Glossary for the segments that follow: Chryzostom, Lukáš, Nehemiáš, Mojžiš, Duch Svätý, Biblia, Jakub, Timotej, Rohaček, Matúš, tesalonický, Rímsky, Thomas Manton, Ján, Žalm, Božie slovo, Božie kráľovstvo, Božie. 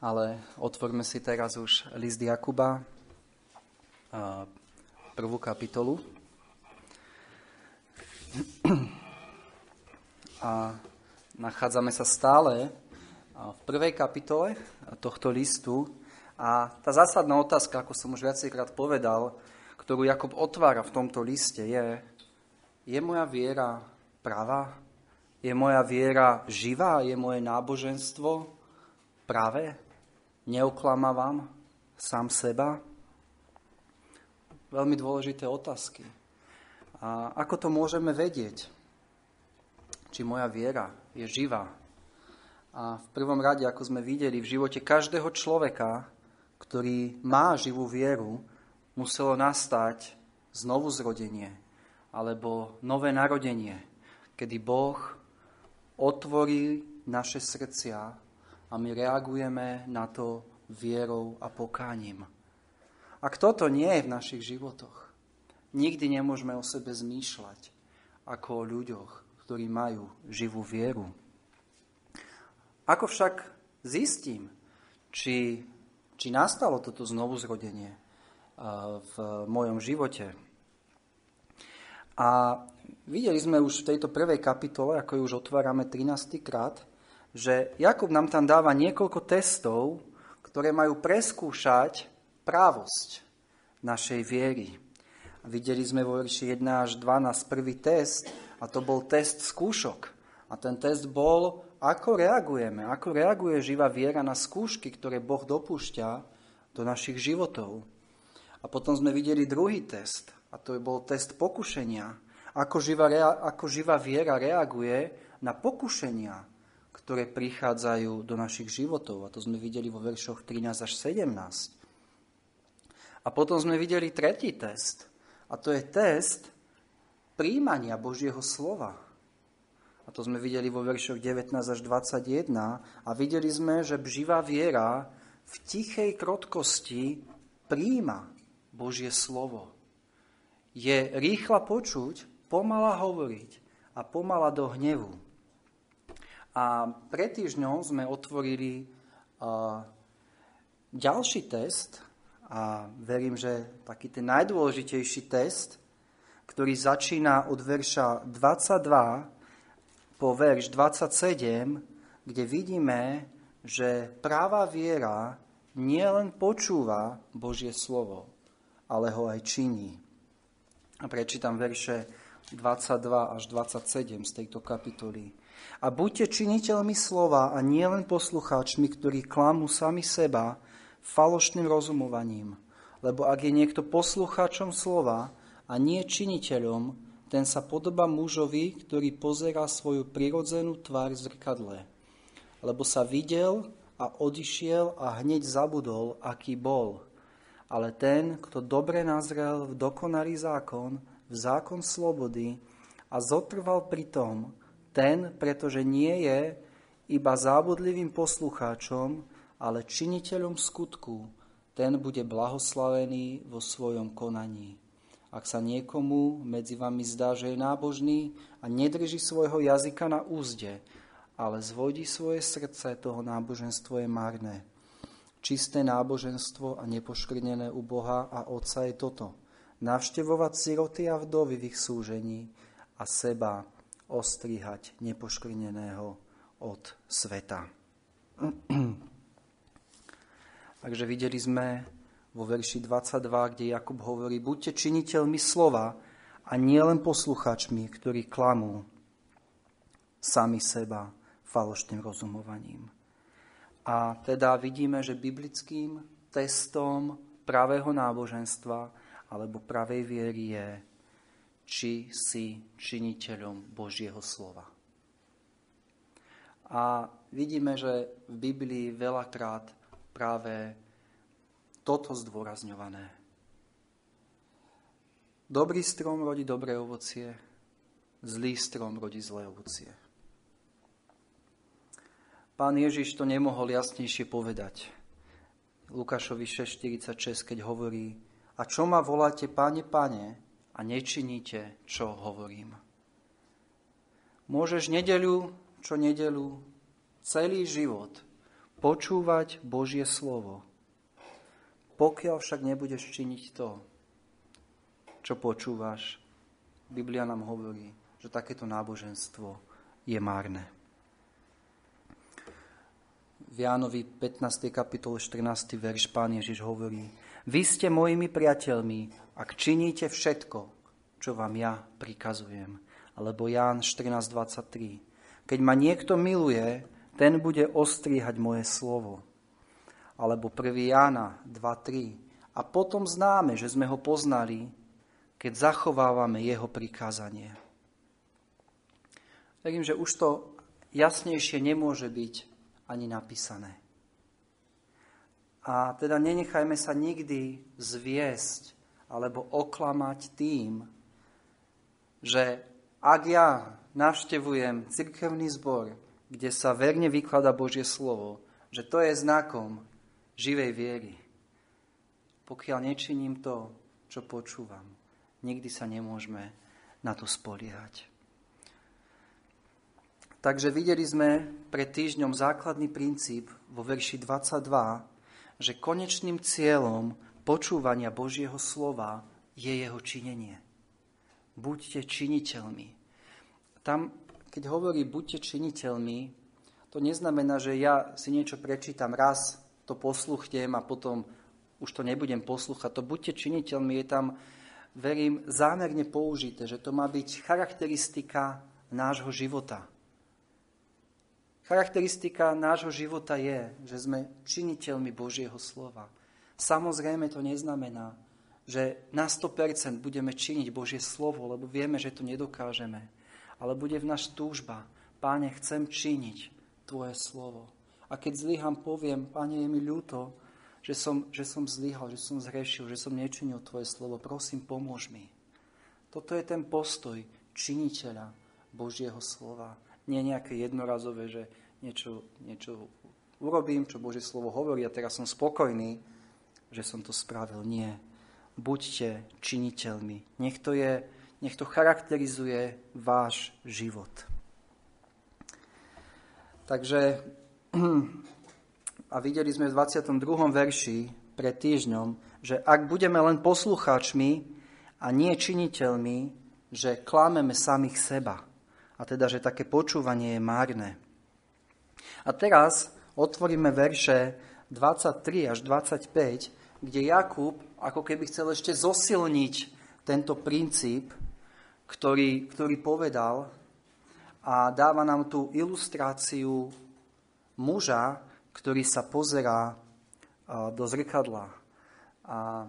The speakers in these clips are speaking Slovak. ale otvorme si teraz už list Jakuba, 1. kapitolu. A nachádzame sa stále v 1. kapitole tohto listu a tá zásadná otázka, ako som už viacejkrát povedal, ktorú Jakub otvára v tomto liste je moja viera pravá? Je moja viera živá? Je moje náboženstvo pravé? Neoklamávam sám seba? Veľmi dôležité otázky. A ako to môžeme vedieť? Či moja viera je živá? A v prvom rade, ako sme videli, v živote každého človeka, ktorý má živú vieru, muselo nastať znovuzrodenie alebo nové narodenie, kedy Boh otvorí naše srdcia a my reagujeme na to vierou a pokáním. Ak toto nie je v našich životoch, nikdy nemôžeme o sebe zmýšľať ako o ľuďoch, ktorí majú živú vieru. Ako však zistím, či nastalo toto znovuzrodenie v mojom živote? A videli sme už v tejto prvej kapitole, ako ju už otvárame 13. krát, že Jakub nám tam dáva niekoľko testov, ktoré majú preskúšať právosť našej viery. Videli sme vo verši 1 až 12 prvý test, a to bol test skúšok. A ten test bol, ako reaguje živá viera na skúšky, ktoré Boh dopúšťa do našich životov. A potom sme videli druhý test, a to bol test pokušenia. Ako živá viera reaguje na pokušenia, ktoré prichádzajú do našich životov. A to sme videli vo veršoch 13 až 17. A potom sme videli tretí test, a to je test prijímania Božieho slova. A to sme videli vo veršoch 19 až 21 a videli sme, že živá viera v tichej krotkosti prijíma Božie slovo. Je rýchla počuť, pomala hovoriť a pomala do hnevu. A pred týždňom sme otvorili ďalší test a verím, že taký ten najdôležitejší test, ktorý začína od verša 22 po verš 27, kde vidíme, že práva viera nielen počúva Božie slovo, ale ho aj činí. A prečítam verše 22 až 27 z tejto kapitoly. A buďte činiteľmi slova a nielen poslucháčmi, ktorí klamú sami seba falošným rozumovaním. Lebo ak je niekto poslucháčom slova a nie činiteľom, ten sa podobá mužovi, ktorý pozerá svoju prirodzenú tvár v zrkadle. Lebo sa videl a odišiel a hneď zabudol, aký bol. Ale ten, kto dobre nazrel v dokonalý zákon, v zákon slobody a zotrval pri tom, ten, pretože nie je iba zábudlivým poslucháčom, ale činiteľom skutku, ten bude blahoslavený vo svojom konaní. Ak sa niekomu medzi vami zdá, že je nábožný a nedrží svojho jazyka na úzde, ale zvodí svoje srdce, toho náboženstvo je marné. Čisté náboženstvo a nepoškvrnené u Boha a Otca je toto. Navštevovať siroty a vdovy v ich súžení a seba ostrihať nepoškvrneného od sveta. Takže videli sme vo verši 22, kde Jakub hovorí, buďte činiteľmi slova a nielen poslucháčmi, ktorí klamú sami seba falošným rozumovaním. A teda vidíme, že biblickým testom pravého náboženstva alebo pravej viery je, či si činiteľom Božieho slova. A vidíme, že v Biblii veľakrát práve toto zdôrazňované. Dobrý strom rodí dobré ovocie, zlý strom rodí zlé ovocie. Pán Ježiš to nemohol jasnejšie povedať. Lukášovi 6:46, keď hovorí, a čo ma voláte, Pane, Pane, a nečiníte, čo hovorím. Môžeš nedeľu, celý život počúvať Božie slovo. Pokiaľ však nebudeš činiť to, čo počúvaš, Biblia nám hovorí, že takéto náboženstvo je márne. V Jánovi 15. kapitole 14. verš Pán Ježiš hovorí: Vy ste mojimi priateľmi, ak činíte všetko, čo vám ja prikazujem. Alebo Ján 14.23. Keď ma niekto miluje, ten bude ostríhať moje slovo. Alebo 1. Jána 2.3. A potom známe, že sme ho poznali, keď zachovávame jeho prikázanie. Verím, že už to jasnejšie nemôže byť ani napísané. A teda nenechajme sa nikdy zviesť alebo oklamať tým, že ak ja navštevujem cirkevný zbor, kde sa verne vyklada Božie slovo, že to je znakom živej viery. Pokiaľ nečiním to, čo počúvam, nikdy sa nemôžeme na to spoliehať. Takže videli sme pred týždňom základný princíp vo verši 22, že konečným cieľom počúvania Božieho slova je jeho činenie. Buďte činiteľmi. Tam, keď hovorí buďte činiteľmi, to neznamená, že ja si niečo prečítam raz, to posluchnem a potom už to nebudem poslúchať. To buďte činiteľmi je tam, verím, zámerne použité, že to má byť charakteristika nášho života. Charakteristika nášho života je, že sme činiteľmi Božieho slova. Samozrejme to neznamená, že na 100% budeme činiť Božie slovo, lebo vieme, že to nedokážeme. Ale bude v nás túžba. Páne, chcem činiť Tvoje slovo. A keď zlyham, poviem, Pane, je mi ľúto, že som zlyhal, že som zhrešil, že som nečinil Tvoje slovo. Prosím, pomôž mi. Toto je ten postoj činiteľa Božieho slova. Nie nejaké jednorazové, že niečo urobím, čo Božie slovo hovorí a teraz som spokojný, že som to spravil. Nie. Buďte činiteľmi. Nech to charakterizuje váš život. Takže a videli sme v 22. verši pred týždňom, že ak budeme len poslucháčmi a nie činiteľmi, že klameme samých seba. A teda, že také počúvanie je márne. A teraz otvoríme verše 23 až 25, kde Jakub ako keby chcel ešte zosilniť tento princíp, ktorý povedal, a dáva nám tú ilustráciu muža, ktorý sa pozerá do zrkadla. A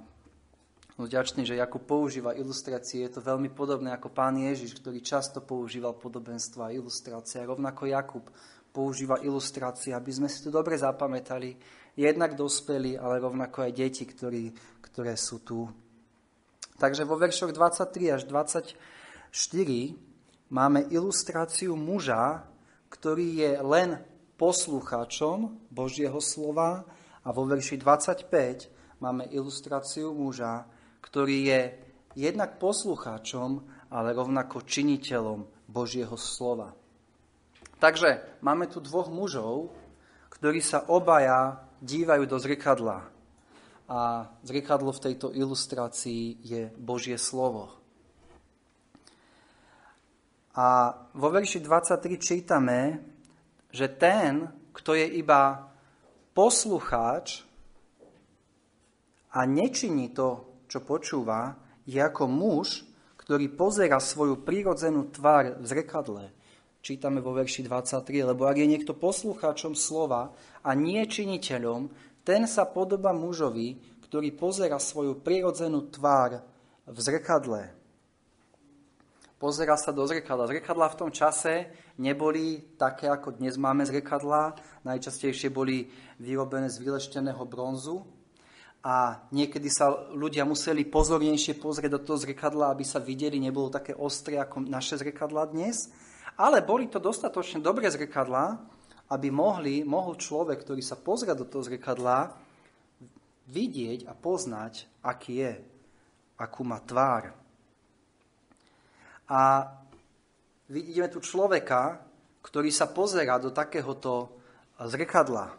som vďačný, že Jakub používa ilustrácie. Je to veľmi podobné ako Pán Ježiš, ktorý často používal podobenstva a ilustrácie. Rovnako Jakub používa ilustrácie, aby sme si to dobre zapamätali. Jednak dospelí, ale rovnako aj deti, ktoré sú tu. Takže vo veršoch 23 až 24 máme ilustráciu muža, ktorý je len poslucháčom Božieho slova, a vo verši 25 máme ilustráciu muža, ktorý je jednak poslucháčom, ale rovnako činiteľom Božieho slova. Takže máme tu dvoch mužov, ktorí sa obaja dívajú do zrkadla. A zrkadlo v tejto ilustrácii je Božie slovo. A vo verši 23 čítame, že ten, kto je iba poslucháč a nečiní to, čo počúva, je ako muž, ktorý pozerá svoju prirodzenú tvár v zrkadle. Čítame vo verši 23, lebo ak je niekto poslucháčom slova a nie činiteľom, ten sa podobá mužovi, ktorý pozerá svoju prirodzenú tvár v zrkadle. Pozerá sa do zrkadla. Zrkadlá v tom čase neboli také, ako dnes máme zrkadlá. Najčastejšie boli vyrobené z vylešteného bronzu. A niekedy sa ľudia museli pozornejšie pozrieť do toho zrkadla, aby sa videli. Nebolo také ostré, ako naše zrkadlá dnes. Ale boli to dostatočne dobré zrkadlá, aby mohol človek, ktorý sa pozrie do toho zrkadla, vidieť a poznať, aký je, akú má tvár. A vidíme tu človeka, ktorý sa pozerá do takéhoto zrkadla.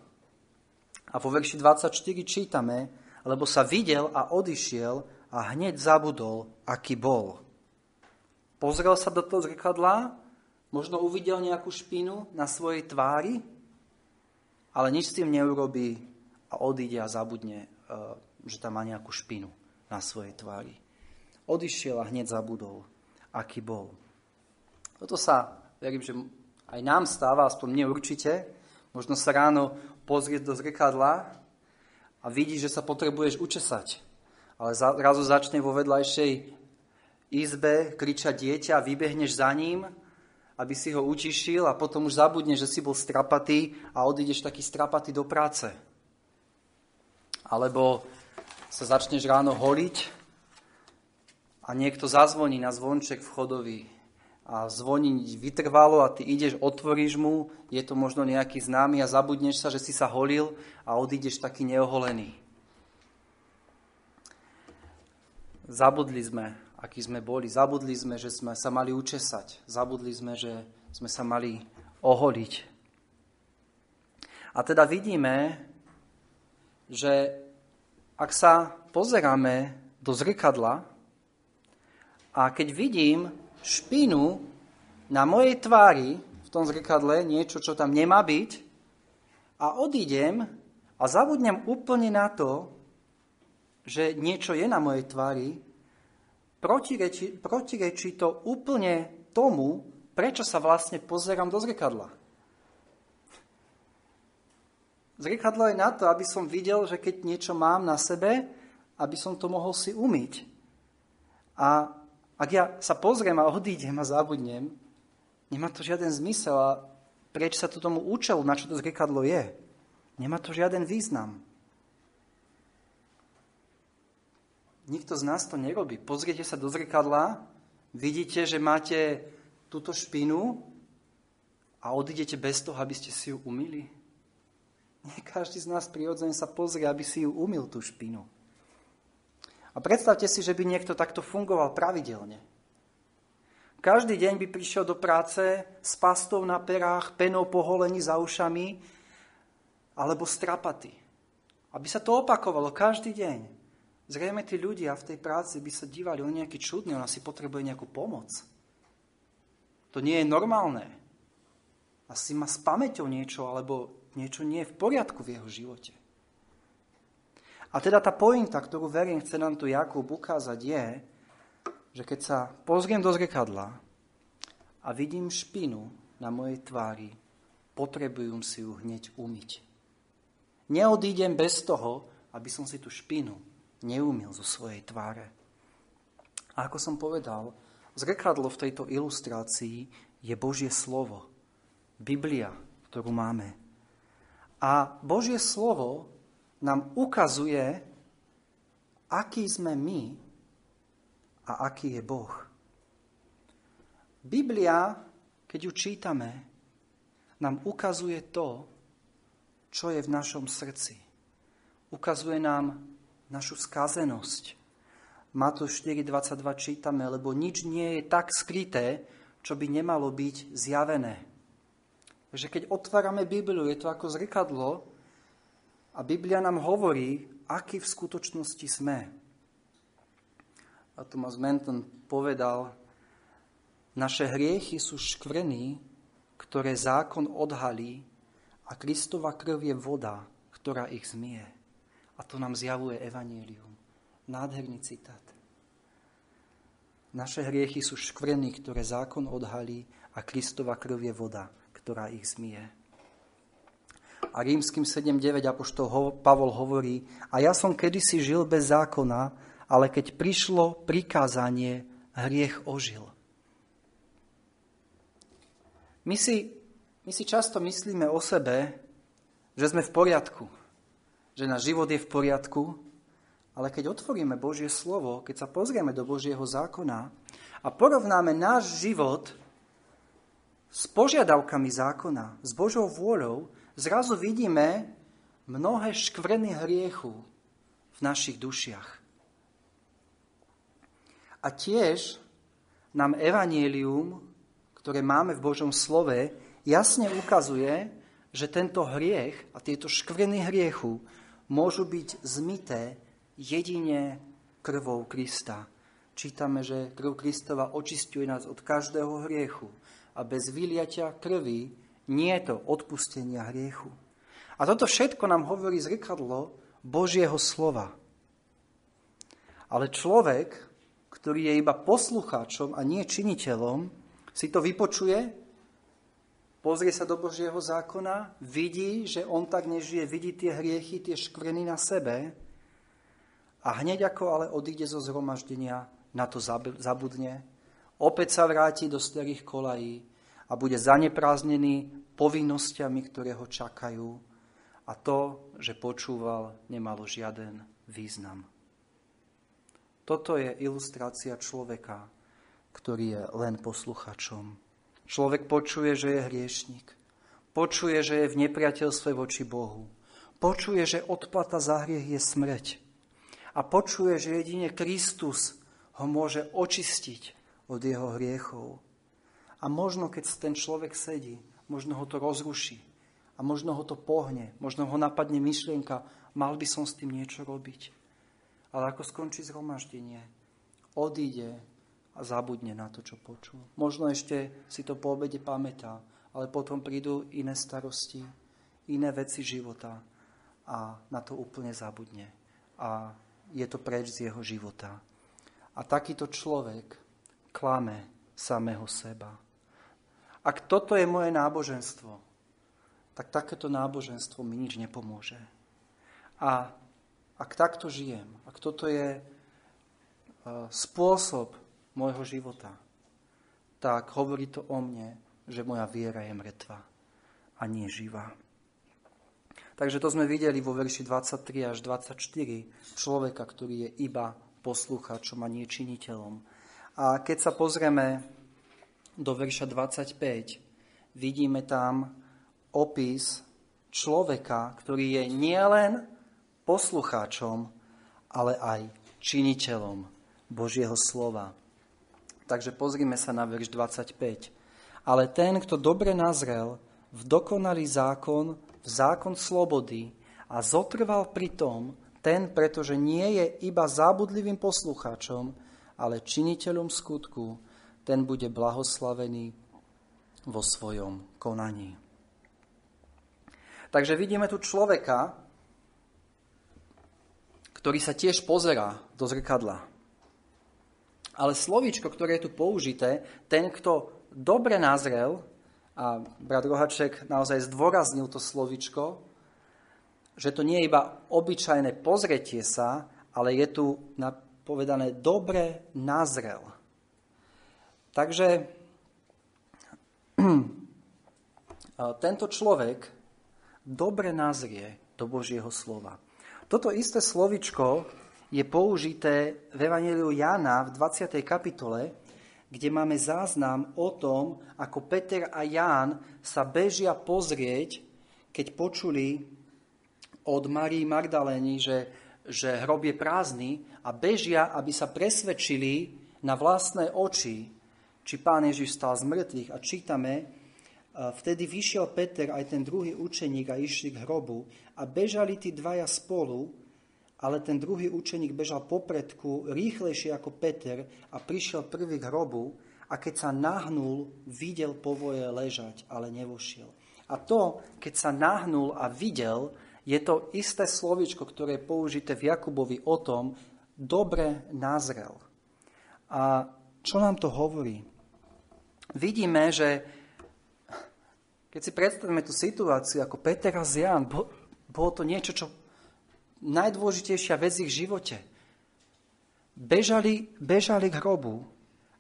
A po verši 24 čítame, lebo sa videl a odišiel a hneď zabudol, aký bol. Pozrel sa do toho zrkadla, možno uvidel nejakú špinu na svojej tvári, ale nič s tým neurobí a odíde a zabudne, že tam má nejakú špinu na svojej tvári. Odišiel a hneď zabudol, aký bol. Toto sa, verím, že aj nám stáva, aspoň mne určite, možno sa ráno pozrieť do zrkadla a vidíš, že sa potrebuješ učesať. Ale zrazu začne vo vedľajšej izbe kričať dieťa a vybehneš za ním, aby si ho utišil a potom už zabudneš, že si bol strapatý a odídeš taký strapatý do práce. Alebo sa začneš ráno holiť a niekto zazvoní na zvonček vchodový a zvoní vytrvalo a ty ideš, otvoríš mu, je to možno nejaký známy a zabudneš sa, že si sa holil a odídeš taký neoholený. Zabudli sme, akí sme boli, zabudli sme, že sme sa mali učesať, zabudli sme, že sme sa mali oholiť. A teda vidíme, že ak sa pozeráme do zrkadla a keď vidím špinu na mojej tvári, v tom zrkadle, niečo, čo tam nemá byť, a odídem a zabudnem úplne na to, že niečo je na mojej tvári, protirečí to úplne tomu, prečo sa vlastne pozerám do zrkadla. Zrkadlo je na to, aby som videl, že keď niečo mám na sebe, aby som to mohol si umyť. A ak ja sa pozriem a odídem a zabudnem, nemá to žiaden zmysel a preč sa to tomu účelu, na čo to zrkadlo je. Nemá to žiaden význam. Nikto z nás to nerobí. Pozriete sa do zrkadla, vidíte, že máte túto špinu a odídete bez toho, aby ste si ju umyli. Nie každý z nás prirodzene sa pozrie, aby si ju umyl tú špinu. A predstavte si, že by niekto takto fungoval pravidelne. Každý deň by prišiel do práce s pastou na perách, penou po holení za ušami alebo strapaty. Aby sa to opakovalo každý deň. Zrejme tí ľudia v tej práci by sa dívali, on je nejaký čudný, on asi potrebuje nejakú pomoc. To nie je normálne. Asi má s pamäťou niečo, alebo niečo nie je v poriadku v jeho živote. A teda tá pointa, ktorú verím, chce nám tu Jakub ukázať, je, že keď sa pozriem do zrkadla a vidím špinu na mojej tvári, potrebujem si ju hneď umyť. Neodídem bez toho, aby som si tú špinu neumyl zo svojej tváre. A ako som povedal, zrkadlo v tejto ilustrácii je Božie slovo, Biblia, ktorú máme. A Božie slovo nám ukazuje, aký sme my a aký je Boh. Biblia, keď ju čítame, nám ukazuje to, čo je v našom srdci. Ukazuje nám našu skazenosť. Matúš 4:22 čítame, lebo nič nie je tak skryté, čo by nemalo byť zjavené. Takže keď otvárame Bibliu, je to ako zrkadlo, a Biblia nám hovorí, aký v skutočnosti sme. A Thomas Manton povedal, naše hriechy sú škvrny, ktoré zákon odhalí a Kristova krv je voda, ktorá ich zmije. A to nám zjavuje evanjelium. Nádherný citát. Naše hriechy sú škvrny, ktoré zákon odhalí a Kristova krv je voda, ktorá ich zmije. A Rímskym 7:9 apoštol Pavol hovorí, a ja som kedysi žil bez zákona, ale keď prišlo prikázanie, hriech ožil. My si často myslíme o sebe, že sme v poriadku, že náš život je v poriadku, ale keď otvoríme Božie slovo, keď sa pozrieme do Božieho zákona a porovnáme náš život s požiadavkami zákona, s Božou vôľou, zrazu vidíme mnohé škvrny hriechu v našich dušiach. A tiež nám evanjelium, ktoré máme v Božom slove, jasne ukazuje, že tento hriech a tieto škvrny hriechu môžu byť zmyté jedine krvou Krista. Čítame, že krv Kristova očisťuje nás od každého hriechu a bez vyliatia krvi nie je to odpustenia hriechu. A toto všetko nám hovorí zrkadlo Božieho slova. Ale človek, ktorý je iba poslucháčom a nie činiteľom, si to vypočuje, pozrie sa do Božieho zákona, vidí, že on tak nežije, vidí tie hriechy, tie škvrny na sebe a hneď ako ale odíde zo zhromaždenia, na to zabudne, opäť sa vráti do starých kolají a bude zanepráznený povinnosťami, ktoré ho čakajú, a to, že počúval, nemalo žiaden význam. Toto je ilustrácia človeka, ktorý je len posluchačom. Človek počuje, že je hriešnik. Počuje, že je v nepriateľstve voči Bohu. Počuje, že odplata za hriech je smrť. A počuje, že jedine Kristus ho môže očistiť od jeho hriechov. A možno, keď ten človek sedí, možno ho to rozruší. A možno ho to pohne. Možno ho napadne myšlienka, mal by som s tým niečo robiť. Ale ako skončí zhromaždenie, odíde a zabudne na to, čo počul. Možno ešte si to po obede pamätá, ale potom prídu iné starosti, iné veci života a na to úplne zabudne. A je to preč z jeho života. A takýto človek klame samého seba. Ak toto je moje náboženstvo, tak takéto náboženstvo mi nič nepomôže. A ak takto žijem, ak toto je spôsob môjho života, tak hovorí to o mne, že moja viera je mŕtva a nie živá. Takže to sme videli vo verši 23 až 24 človeka, ktorý je iba poslucháčom a nie činiteľom. A keď sa pozrieme do verša 25, vidíme tam opis človeka, ktorý je nielen poslucháčom, ale aj činiteľom Božieho slova. Takže pozrime sa na verš 25. Ale ten, kto dobre nazrel v dokonalý zákon, v zákon slobody a zotrval pri tom, ten, pretože nie je iba zábudlivým poslucháčom, ale činiteľom skutku, ten bude blahoslavený vo svojom konaní. Takže vidíme tu človeka, ktorý sa tiež pozerá do zrkadla. Ale slovíčko, ktoré je tu použité, ten, kto dobre nazrel, a brat Rohaček naozaj zdôraznil to slovíčko, že to nie je iba obyčajné pozretie sa, ale je tu povedané dobre nazrel. Takže tento človek dobre nazrie do Božieho slova. Toto isté slovičko je použité v Evanjeliu Jána v 20. kapitole, kde máme záznam o tom, ako Peter a Ján sa bežia pozrieť, keď počuli od Márii Magdalény, že hrob je prázdny, a bežia, aby sa presvedčili na vlastné oči, či Pán Ježiš stál z mŕtvych. A čítame: Vtedy vyšiel Peter aj ten druhý učeník a išli k hrobu a bežali tí dvaja spolu, ale ten druhý učeník bežal popredku rýchlejšie ako Peter a prišiel prvý k hrobu, a keď sa nahnul, videl povoje ležať, ale nevošiel. A to, keď sa nahnul a videl, je to isté slovičko, ktoré je použité v Jakubovi o tom, dobre nazrel. A čo nám to hovorí? Vidíme, že keď si predstavíme tú situáciu ako Peter a Ján, bolo to niečo, čo najdôležitejšia vec v ich živote. Bežali k hrobu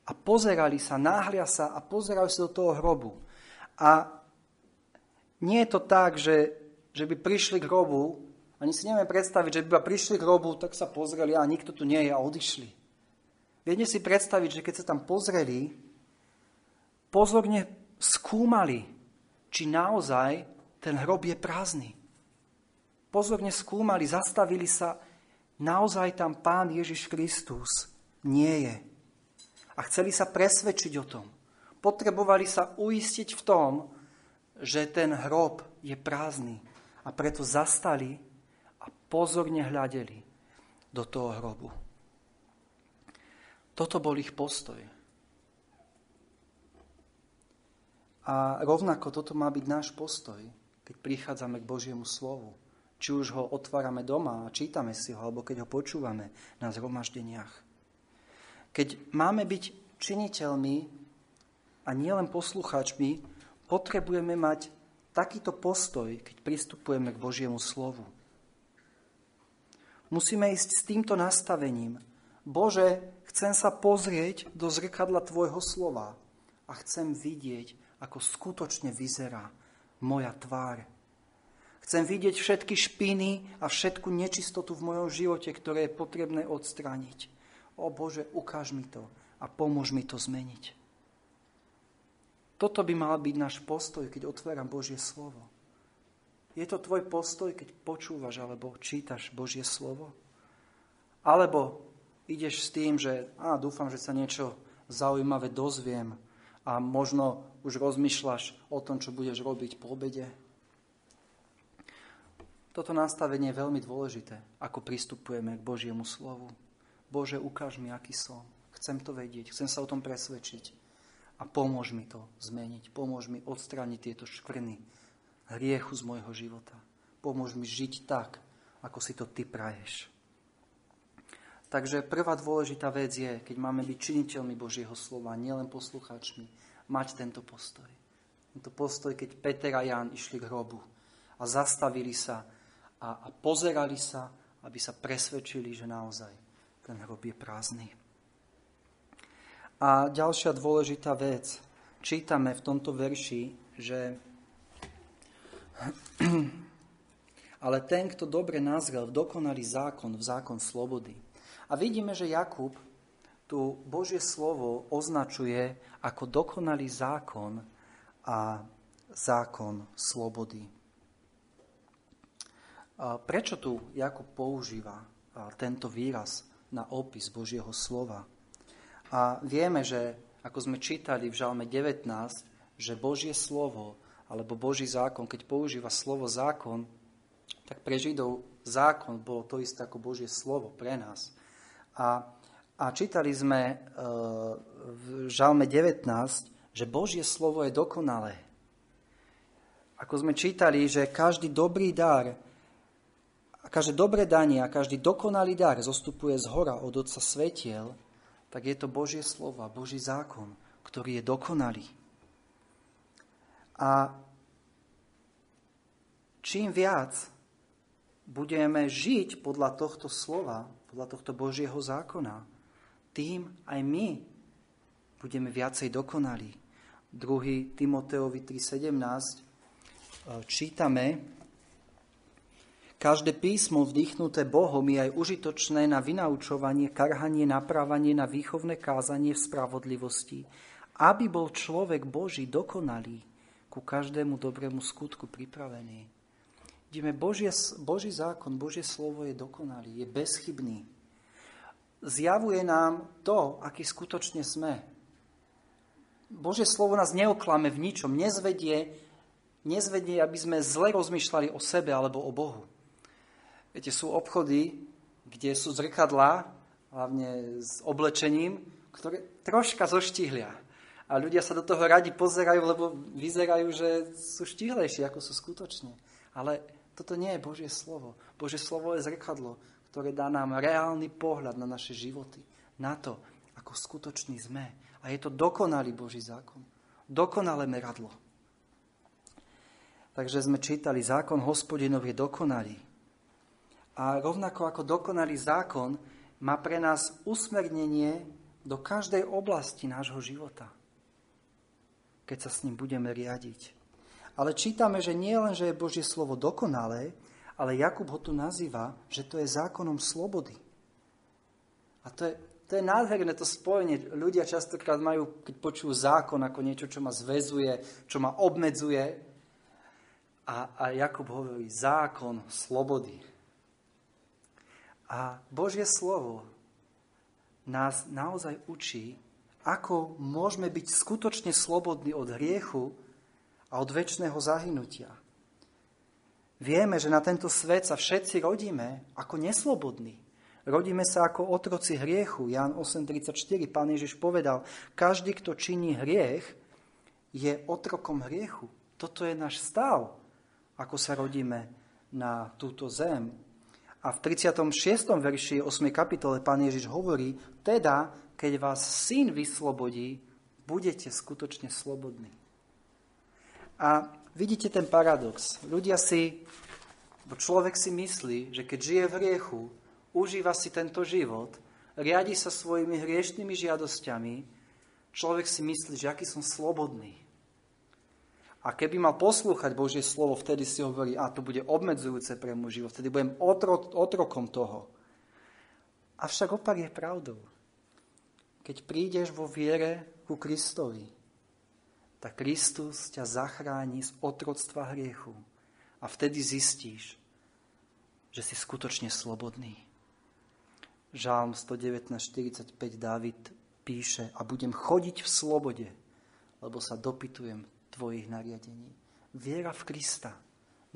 a pozerali sa, náhlia sa a pozerali sa do toho hrobu. A nie je to tak, že by prišli k hrobu, ani si nevieme predstaviť, že by prišli k hrobu, tak sa pozreli a nikto tu nie je, a odišli. Viete si predstaviť, že keď sa tam pozreli, pozorne skúmali, či naozaj ten hrob je prázdny. Pozorne skúmali, zastavili sa, naozaj tam Pán Ježiš Kristus nie je. A chceli sa presvedčiť o tom. Potrebovali sa uistiť v tom, že ten hrob je prázdny a preto zastali a pozorne hľadeli do toho hrobu. Toto bol ich postoj. A rovnako toto má byť náš postoj, keď prichádzame k Božiemu slovu. Či už ho otvárame doma a čítame si ho, alebo keď ho počúvame na zhromaždeniach. Keď máme byť činiteľmi a nielen poslucháčmi, potrebujeme mať takýto postoj, keď pristupujeme k Božiemu slovu. Musíme ísť s týmto nastavením. Bože, chcem sa pozrieť do zrkadla Tvojho slova a chcem vidieť, ako skutočne vyzerá moja tvár. Chcem vidieť všetky špiny a všetku nečistotu v mojom živote, ktoré je potrebné odstrániť. O Bože, ukáž mi to a pomôž mi to zmeniť. Toto by mal byť náš postoj, keď otváram Božie slovo. Je to tvoj postoj, keď počúvaš alebo čítaš Božie slovo? Alebo ideš s tým, že dúfam, že sa niečo zaujímavé dozviem a možno už rozmýšľaš o tom, čo budeš robiť po obede? Toto nastavenie je veľmi dôležité, ako pristupujeme k Božiemu slovu. Bože, ukáž mi, aký som. Chcem to vedieť, chcem sa o tom presvedčiť. A pomôž mi to zmeniť. Pomôž mi odstrániť tieto škvrny hriechu z môjho života. Pomôž mi žiť tak, ako si to ty praješ. Takže prvá dôležitá vec je, keď máme byť činiteľmi Božieho slova, nielen poslucháčmi, mať tento postoj. Tento postoj, keď Peter a Ján išli k hrobu a zastavili sa a pozerali sa, aby sa presvedčili, že naozaj ten hrob je prázdny. A ďalšia dôležitá vec. Čítame v tomto verši, že ale ten, kto dobre nazrel v dokonalý zákon, v zákon slobody. A vidíme, že Jakub tu Božie slovo označuje ako dokonalý zákon a zákon slobody. Prečo tu Jakub používa tento výraz na opis Božieho slova? A vieme, že ako sme čítali v Žalme 19, že Božie slovo alebo Boží zákon, keď používa slovo zákon, tak pre Židov zákon bolo to isté ako Božie slovo pre nás. A čítali sme v Žalme 19, že Božie slovo je dokonalé. Ako sme čítali, že každý dobrý dar a každé dobré danie a každý dokonalý dar zostupuje z hora od Otca svetiel, tak je to Božie slovo, Boží zákon, ktorý je dokonalý. A čím viac budeme žiť podľa tohto slova, podľa tohto Božieho zákona, tým aj my budeme viacej dokonalí. 2. Timoteovi 3.17 čítame: každé písmo vdychnuté Bohom je aj užitočné na vynaučovanie, karhanie, napravanie, na výchovné kázanie v spravodlivosti, aby bol človek Boží dokonalý, ku každému dobrému skutku pripravený. Vidíme, Boží zákon, Božie slovo je dokonalý, je bezchybný. Zjavuje nám to, aký skutočne sme. Božie slovo nás neoklame v ničom, nezvedie, aby sme zle rozmýšľali o sebe alebo o Bohu. Viete, sú obchody, kde sú zrkadlá, hlavne s oblečením, ktoré troška zoštihlia. A ľudia sa do toho radi pozerajú, lebo vyzerajú, že sú štihlejšie, ako sú skutočne. Ale toto nie je Božie slovo. Božie slovo je zrkadlo, ktoré dá nám reálny pohľad na naše životy, na to, ako skutoční sme. A je to dokonalý Boží zákon. Dokonalé meradlo. Takže sme čítali, zákon Hospodinov je dokonalý. A rovnako ako dokonalý zákon má pre nás usmernenie do každej oblasti nášho života, keď sa s ním budeme riadiť. Ale čítame, že nie len, že je Božie slovo dokonalé, ale Jakub ho tu nazýva, že to je zákonom slobody. A to je nádherné to spojenie. Ľudia častokrát majú, keď počujú zákon, ako niečo, čo ma zväzuje, čo ma obmedzuje. A Jakub hovorí, zákon slobody. A Božie slovo nás naozaj učí, ako môžeme byť skutočne slobodní od hriechu a od večného zahynutia. Vieme, že na tento svet sa všetci rodíme ako neslobodní. Rodíme sa ako otroci hriechu. Ján 8:34, Pán Ježiš povedal, každý, kto činí hriech, je otrokom hriechu. Toto je náš stav, ako sa rodíme na túto zem. A v 36. verši 8. kapitole Pán Ježiš hovorí, teda, keď vás Syn vyslobodí, budete skutočne slobodní. A vidíte ten paradox. Človek si myslí, že keď žije v hriechu, užíva si tento život, riadi sa svojimi hriešnými žiadosťami, človek si myslí, že aký som slobodný. A keby mal poslúchať Božie slovo, vtedy si hovorí, a to bude obmedzujúce pre môj život, vtedy budem otrokom toho. Avšak opak je pravdou. Keď prídeš vo viere ku Kristovi, tak Kristus ťa zachráni z otroctva hriechu a vtedy zistíš, že si skutočne slobodný. Žalm 119:45 Dávid píše, a budem chodiť v slobode, lebo sa dopytujem tvojich nariadení. Viera v Krista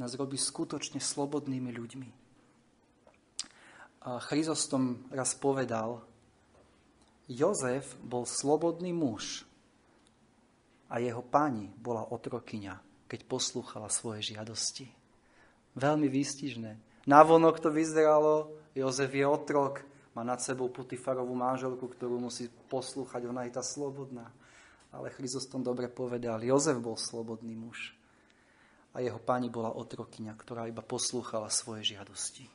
nás robí skutočne slobodnými ľuďmi. A Chryzostom raz povedal, Jozef bol slobodný muž a jeho pani bola otrokyňa, keď poslúchala svoje žiadosti. Veľmi výstižné. Navonok to vyzeralo, Jozef je otrok, má nad sebou Potifarovú manželku, ktorú musí poslúchať, ona je tá slobodná. Ale Chryzostom dobre povedal, Jozef bol slobodný muž a jeho pani bola otrokyňa, ktorá iba poslúchala svoje žiadosti.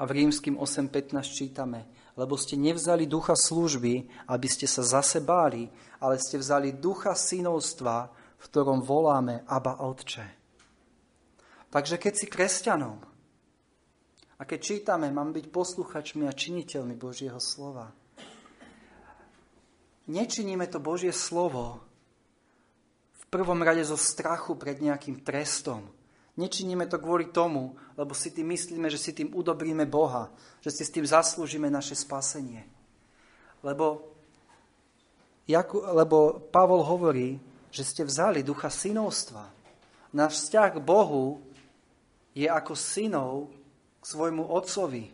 A v Rímskym 8:15 čítame, lebo ste nevzali ducha služby, aby ste sa zase báli, ale ste vzali ducha synovstva, v ktorom voláme Abba Otče. Takže keď si kresťanom a keď čítame, mám byť posluchačmi a činiteľmi Božieho slova. Nečiníme to Božie slovo v prvom rade zo strachu pred nejakým trestom. Nečiníme to kvôli tomu, lebo si tým myslíme, že si tým udobríme Boha, že si s tým zaslúžime naše spasenie. Lebo Pavol hovorí, že ste vzali ducha synovstva. Náš vzťah k Bohu je ako synov k svojmu otcovi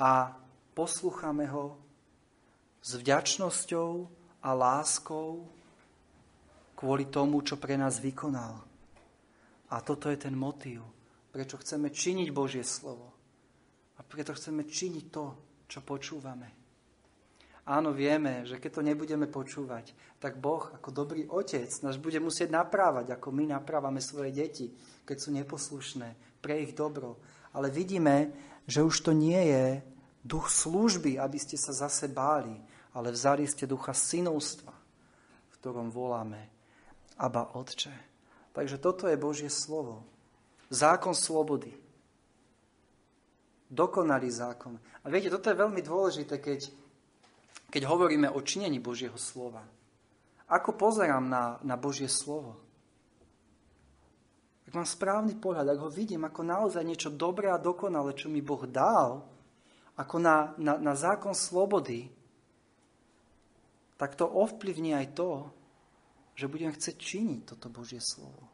a poslúchame ho s vďačnosťou a láskou kvôli tomu, čo pre nás vykonal. A toto je ten motív, prečo chceme činiť Božie slovo. A preto chceme činiť to, čo počúvame. Áno, vieme, že keď to nebudeme počúvať, tak Boh ako dobrý otec nás bude musieť naprávať, ako my naprávame svoje deti, keď sú neposlušné, pre ich dobro. Ale vidíme, že už to nie je duch služby, aby ste sa zase báli, ale vzali ste ducha synovstva, v ktorom voláme Abba Otče. Takže toto je Božie slovo. Zákon slobody. Dokonalý zákon. A viete, toto je veľmi dôležité, keď hovoríme o činení Božieho slova. Ako pozerám na Božie slovo? Ak mám správny pohľad, ak ho vidím ako naozaj niečo dobré a dokonalé, čo mi Boh dal, ako na zákon slobody, tak to ovplyvní aj to, že budem chcieť činiť toto Božie slovo.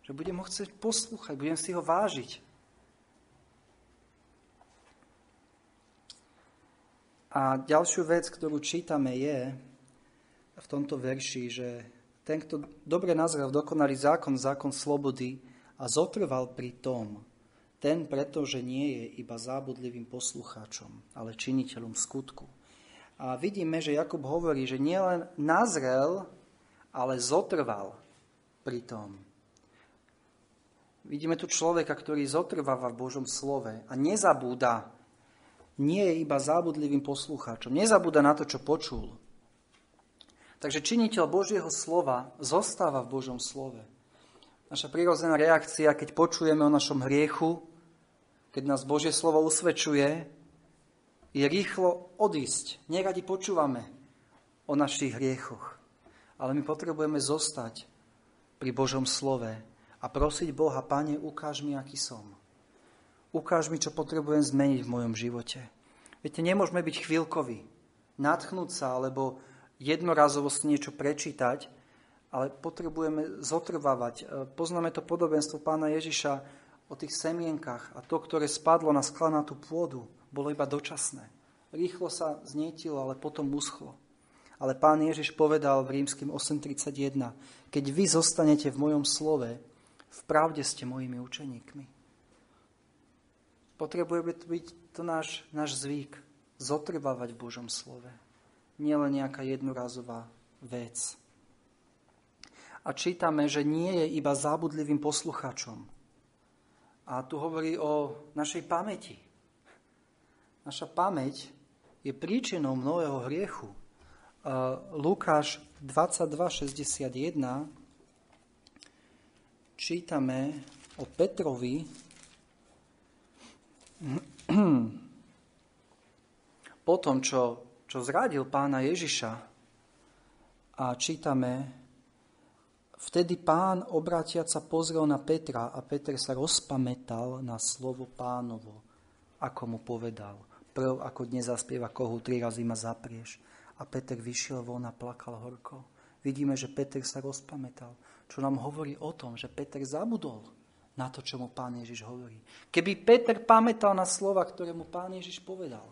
Že budem ho chcieť poslúchať, budem si ho vážiť. A ďalšiu vec, ktorú čítame, je v tomto verši, že ten, kto dobre nazrel dokonalý zákon slobody a zotrval pri tom, ten pretože nie je iba zábudlivým poslucháčom, ale činiteľom skutku. A vidíme, že Jakub hovorí, že nielen nazrel, ale zotrval pri tom. Vidíme tu človeka, ktorý zotrváva v Božom slove a nezabúda. Nie je iba zábudlivým poslucháčom. Nezabúda na to, čo počul. Takže činiteľ Božieho slova zostáva v Božom slove. Naša prirodzená reakcia, keď počujeme o našom hriechu, keď nás Božie slovo usvedčuje, je rýchlo odísť. Neradi počúvame o našich hriechoch. Ale my potrebujeme zostať pri Božom slove a prosiť Boha, Pane, ukáž mi, aký som. Ukáž mi, čo potrebujem zmeniť v mojom živote. Viete, nemôžeme byť chvíľkoví, nadchnúť sa, alebo jednorazovo si niečo prečítať ale potrebujeme zotrvávať. Poznáme to podobenstvo pána Ježiša o tých semienkach a to, ktoré spadlo na sklanatú pôdu, bolo iba dočasné. Rýchlo sa znietilo, ale potom uschlo. Ale pán Ježiš povedal v Rímskym 8:31, keď vy zostanete v mojom slove, v pravde ste mojimi učeníkmi. Potrebujeme byť to náš zvyk, zotrvávať v Božom slove. Nie len nejaká jednorazová vec. A čítame, že nie je iba zábudlivým posluchačom. A tu hovorí o našej pamäti. Naša pamäť je príčinou mnohého hriechu. Lukáš 22:61 čítame o Petrovi. Po tom, čo zradil pána Ježiša, a čítame: vtedy pán obrátiac sa pozrel na Petra a Peter sa rozpamätal na slovo pánovo, ako mu povedal: prv ako dnes zaspieva kohút, tri razy ma zaprieš. A Peter vyšiel von a plakal horko. Vidíme, že Peter sa rozpamätal, čo nám hovorí o tom, že Peter zabudol na to, čo mu pán Ježiš hovorí. Keby Peter pamätal na slova, ktoré mu pán Ježiš povedal,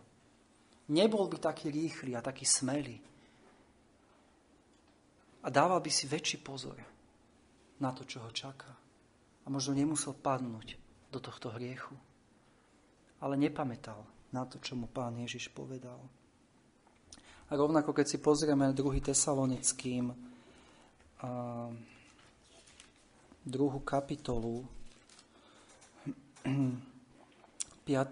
nebol by taký rýchly a taký smelý. A dával by si väčší pozor na to, čo ho čaká. A možno nemusel padnúť do tohto hriechu. Ale nepamätal na to, čo mu pán Ježiš povedal. A rovnako, keď si pozrieme 2. Tesalonickým 2. kapitolu, 5.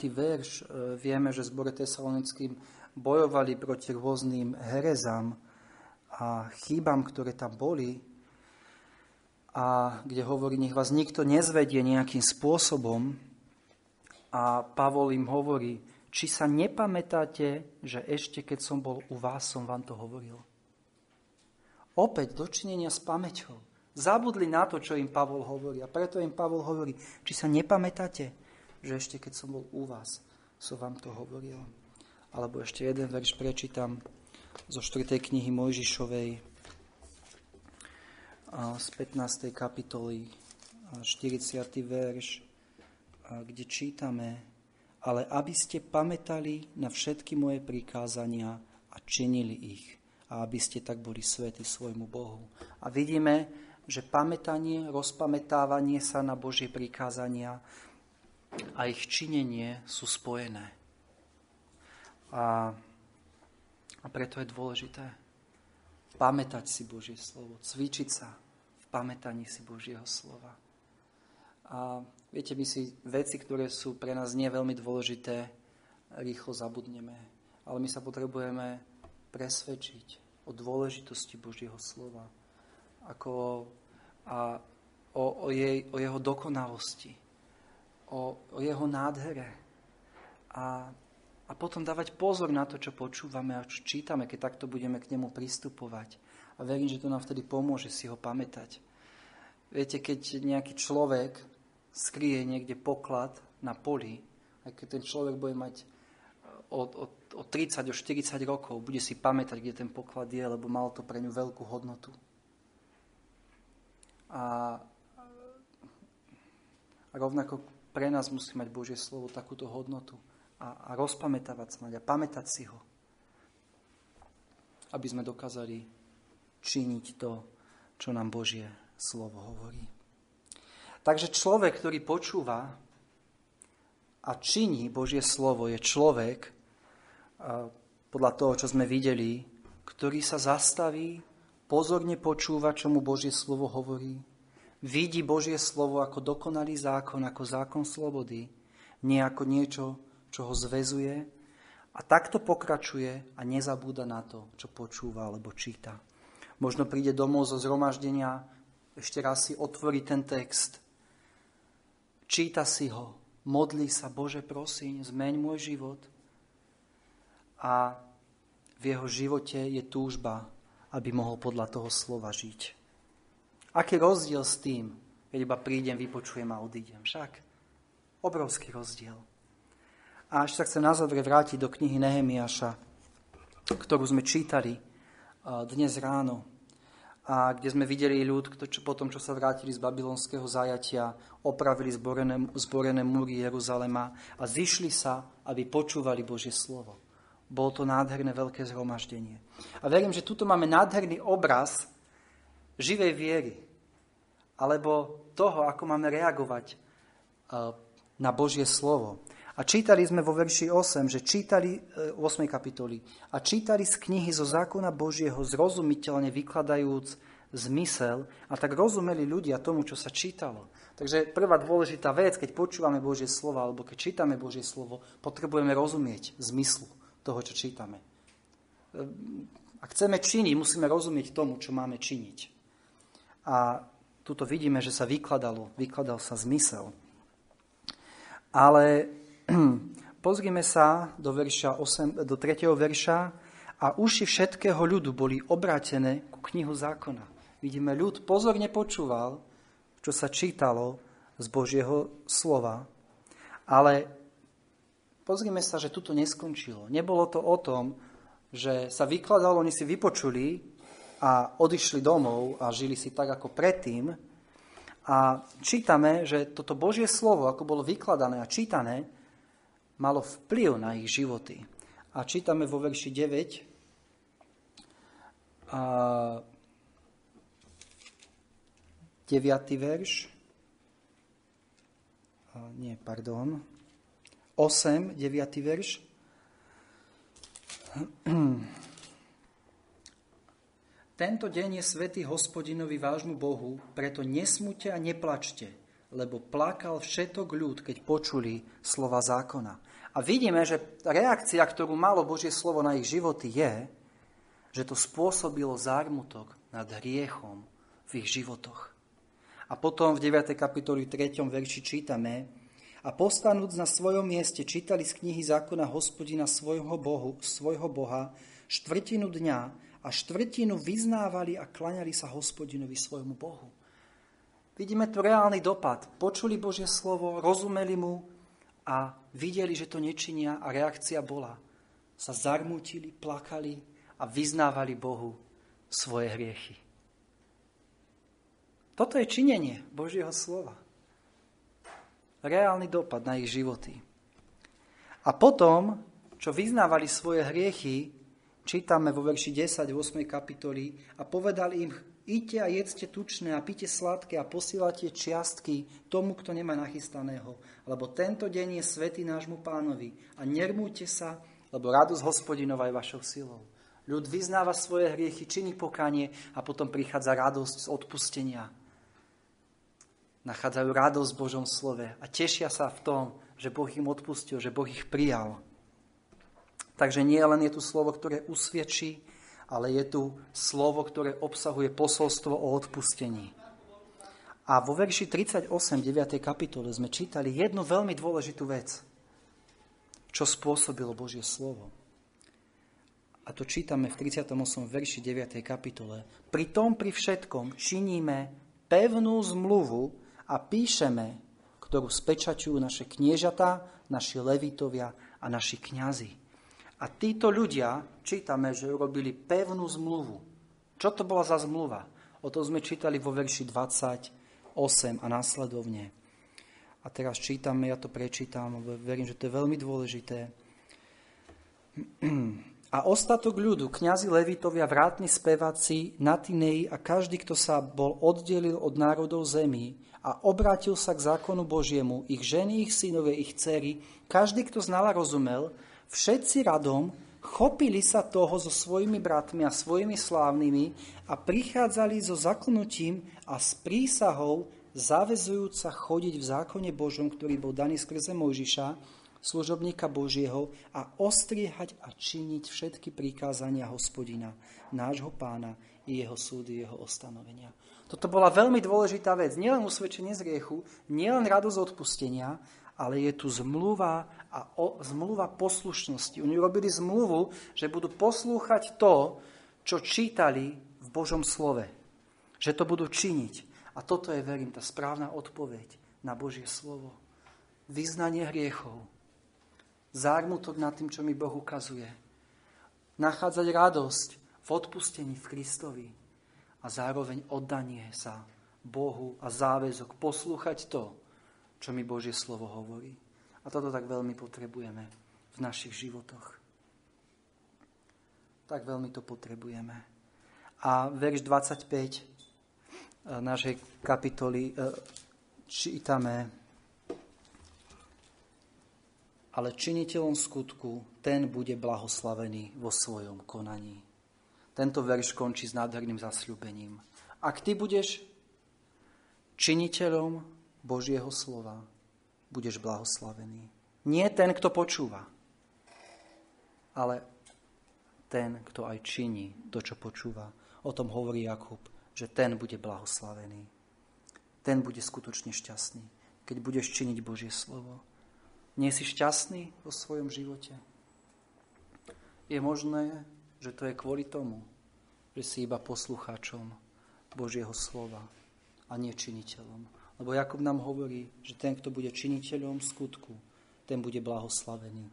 verš, vieme, že zbore tesalonickým bojovali proti rôznym herezám a chýbam, ktoré tam boli, a kde hovorí: nech vás nikto nezvedie nejakým spôsobom. A Pavol im hovorí: či sa nepamätáte, že ešte keď som bol u vás, som vám to hovoril. Opäť dočinenia s pamäťou. Zabudli na to, čo im Pavol hovorí. A preto im Pavol hovorí: či sa nepamätáte, že ešte keď som bol u vás, som vám to hovoril. Alebo ešte jeden verš prečítam zo 4. knihy Mojžišovej z 15. kapitoly, 40. verš, kde čítame: ale aby ste pamätali na všetky moje prikázania a činili ich, a aby ste tak boli svätí svojmu Bohu. A vidíme, že pamätanie, rozpamätávanie sa na Božie prikázania a ich činenie sú spojené. A preto je dôležité pamätať si Božie slovo, cvičiť sa v pamätaní si Božieho slova. A viete, my si veci, ktoré sú pre nás nie veľmi dôležité, rýchlo zabudneme. Ale my sa potrebujeme presvedčiť o dôležitosti Božieho slova, o jeho dokonalosti, o jeho nádhere, a potom dávať pozor na to, čo počúvame a čo čítame, keď takto budeme k nemu pristupovať. A verím, že to nám vtedy pomôže si ho pamätať. Viete, keď nejaký človek skrie niekde poklad na poli, aj keď ten človek bude mať o 30, o 40 rokov, bude si pamätať, kde ten poklad je, lebo mal to pre ňu veľkú hodnotu. A rovnako pre nás musí mať Božie slovo takúto hodnotu a rozpamätávať sa mať a pamätať si ho, aby sme dokázali činiť to, čo nám Božie slovo hovorí. Takže človek, ktorý počúva a činí Božie slovo, je človek, podľa toho, čo sme videli, ktorý sa zastaví, pozorne počúva, čo mu Božie slovo hovorí, vidí Božie slovo ako dokonalý zákon, ako zákon slobody, nie ako niečo, čo ho zväzuje, a takto pokračuje a nezabúda na to, čo počúva alebo číta. Možno príde domov zo zhromaždenia, ešte raz si otvorí ten text, číta si ho, modlí sa: Bože, prosím, zmeň môj život. A v jeho živote je túžba, aby mohol podľa toho slova žiť. Aký rozdiel s tým, keď iba prídem, vypočujem a odídem? Však obrovský rozdiel. A až sa chcem na záver vrátiť do knihy Nehemiáša, ktorú sme čítali dnes ráno. a kde sme videli ľud, potom, čo sa vrátili z babylonského zajatia, opravili zborené múry Jeruzalema a zišli sa, aby počúvali Božie slovo. Bolo to nádherné veľké zhromaždenie. A verím, že tuto máme nádherný obraz živej viery, alebo toho, ako máme reagovať na Božie slovo. A čítali sme vo verši 8, že 8. kapitoly, a čítali z knihy zo zákona Božieho zrozumiteľne vykladajúc zmysel, a tak rozumeli ľudia tomu, čo sa čítalo. Takže prvá dôležitá vec, keď počúvame Božie slovo, alebo keď čítame Božie slovo, potrebujeme rozumieť zmyslu toho, čo čítame. Ak chceme činiť, musíme rozumieť tomu, čo máme činiť. A tuto vidíme, že sa vykladal sa zmysel. Ale pozrime sa do 3. verša. A uši všetkého ľudu boli obrátené ku knihu zákona. Vidíme, ľud pozorne počúval, čo sa čítalo z Božieho slova. Ale pozrime sa, že tuto neskončilo. Nebolo to o tom, že sa vykladalo, oni si vypočuli a odišli domov a žili si tak ako predtým. A čítame, že toto Božie slovo, ako bolo vykladané a čítané, malo vplyv na ich životy. A čítame vo verši 9. verš. Tento deň je svätý Hospodinovi vášmu Bohu, preto nesmúďte a neplačte, lebo plakal všetok ľud, keď počuli slova zákona. A vidíme, že reakcia, ktorú malo Božie slovo na ich životy, je, že to spôsobilo zármutok nad hriechom v ich životoch. A potom v 9. kapitoli 3. verši čítame: A postanúc na svojom mieste čítali z knihy zákona Hospodina svojho Boha štvrtinu dňa a štvrtinu vyznávali a klaňali sa Hospodinovi svojmu Bohu. Vidíme tu reálny dopad. Počuli Božie slovo, rozumeli mu a videli, že to nečinia, a reakcia bola: sa zarmútili, plakali a vyznávali Bohu svoje hriechy. Toto je činenie Božieho slova. Reálny dopad na ich životy. A potom, čo vyznávali svoje hriechy, čítame vo verši 10 v 8. kapitoli: A povedal im: Idte a jedzte tučné a pite sladké a posielate čiastky tomu, kto nemá nachystaného, lebo tento deň je svätý nášmu Pánovi, a nermújte sa, lebo radosť Hospodinova je vašou silou. Ľud vyznáva svoje hriechy, činí pokánie a potom prichádza radosť z odpustenia. Nachádzajú radosť v Božom slove a tešia sa v tom, že Boh im odpustil, že Boh ich prijal. Takže nie len je tu slovo, ktoré usvedčí, ale je tu slovo, ktoré obsahuje posolstvo o odpustení. A vo verši 38, 9. kapitole sme čítali jednu veľmi dôležitú vec, čo spôsobilo Božie slovo. A to čítame v 38. verši 9. kapitole. Pritom pri všetkom činíme pevnú zmluvu a píšeme, ktorú spečaťujú naše kniežatá, naši levitovia a naši kňazi. A títo ľudia, čítame, že urobili pevnú zmluvu. Čo to bola za zmluva? O tom sme čítali vo verši 28 a následovne. A teraz čítame, ja to prečítam, lebo verím, že to je veľmi dôležité. A ostatok ľudu, kňazi, levitovia, vrátni, speváci, natinei a každý, kto sa bol oddelil od národov zemí a obrátil sa k zákonu Božiemu, ich ženy, ich synové, ich dcery, každý, kto znal a rozumel, všetci radom chopili sa toho so svojimi bratmi a svojimi slávnymi a prichádzali so zaklenutím a s prísahou zaväzujúc sa chodiť v zákone Božom, ktorý bol daný skrze Mojžiša, služobníka Božieho, a ostriehať a činiť všetky prikázania Hospodina, nášho Pána, i jeho súdy, jeho ustanovenia. Toto bola veľmi dôležitá vec. Nielen usvedčenie z hriechu, nielen radosť odpustenia, ale je tu zmluva a zmluva poslušnosti. Oni robili zmluvu, že budú poslúchať to, čo čítali v Božom slove. Že to budú činiť. A toto je, verím, tá správna odpoveď na Božie slovo. Vyznanie hriechov. Zármutok nad tým, čo mi Boh ukazuje. Nachádzať radosť v odpustení v Kristovi. A a zároveň oddanie sa Bohu a záväzok poslúchať to, čo mi Božie slovo hovorí. A toto tak veľmi potrebujeme v našich životoch. Tak veľmi to potrebujeme. A verš 25 našej kapitoly čítame: ale činiteľom skutku, ten bude blahoslavený vo svojom konaní. Tento verš končí s nádherným zasľúbením. Ak ty budeš činiteľom Božieho slova, budeš blahoslavený. Nie ten, kto počúva, ale ten, kto aj činí to, čo počúva. O tom hovorí Jakub, že ten bude blahoslavený. Ten bude skutočne šťastný, keď budeš činiť Božie slovo. Nie si šťastný vo svojom živote? Je možné, že to je kvôli tomu, že si iba poslucháčom Božieho slova a nie činiteľom. Lebo Jakub nám hovorí, že ten, kto bude činiteľom skutku, ten bude blahoslavený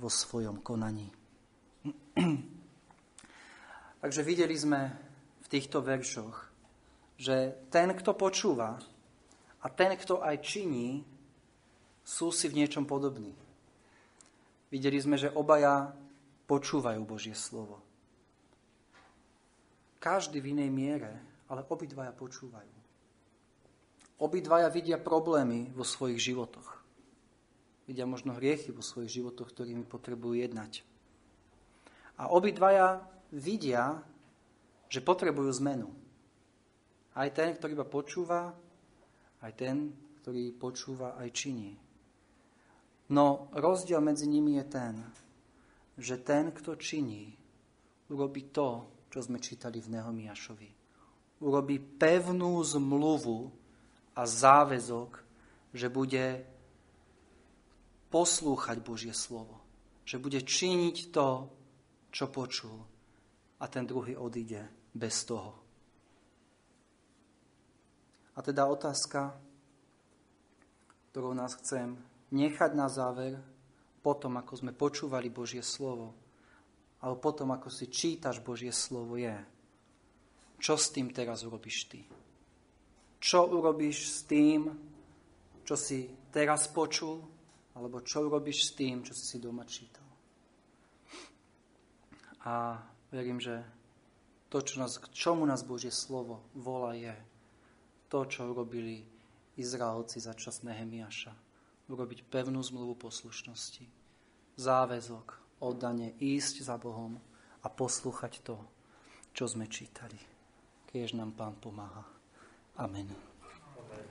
vo svojom konaní. Takže videli sme v týchto veršoch, že ten, kto počúva a ten, kto aj činí, sú si v niečom podobní. Videli sme, že obaja počúvajú Božie slovo. Každý v inej miere, ale obidvaja počúvajú. Obidvaja vidia problémy vo svojich životoch. Vidia možno hriechy vo svojich životoch, ktorými potrebujú jednať. A obidvaja vidia, že potrebujú zmenu. Aj ten, ktorý iba počúva, aj ten, ktorý počúva aj činí. No rozdiel medzi nimi je ten, že ten, kto činí, urobí to, čo sme čítali v Nehemiášovi. Urobí pevnú zmluvu a záväzok, že bude poslúchať Božie slovo. Že bude činiť to, čo počul. A ten druhý odíde bez toho. A teda otázka, ktorou nás chcem nechať na záver, potom, ako sme počúvali Božie slovo, alebo potom, ako si čítaš Božie slovo, je: čo s tým teraz urobíš ty? Čo urobíš s tým, čo si teraz počul, alebo čo urobíš s tým, čo si doma čítal? A verím, že to, k čomu nás Božie slovo volá, je to, čo urobili Izraelci za čas Nehemiáša. Urobiť pevnú zmluvu poslušnosti, záväzok, oddanie, ísť za Bohom a poslúchať to, čo sme čítali. Kiež nám Pán pomáha. Amen. Amen.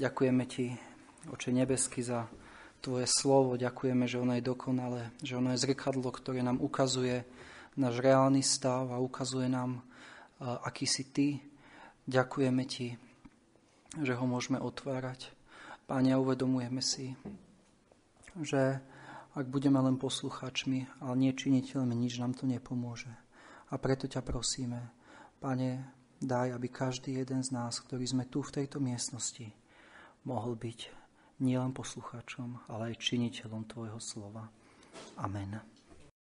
Ďakujeme Ti, Oče nebeský, za Tvoje slovo. Ďakujeme, že ono je dokonalé, že ono je zrkadlo, ktoré nám ukazuje náš reálny stav a ukazuje nám, aký si Ty. Ďakujeme Ti, že ho môžeme otvárať. Páne, uvedomujeme si, že ak budeme len poslucháčmi, ale nie činiteľmi, nič nám to nepomôže. A preto ťa prosíme, Pane, daj, aby každý jeden z nás, ktorý sme tu v tejto miestnosti, mohol byť nielen poslucháčom, ale aj činiteľom Tvojho slova. Amen.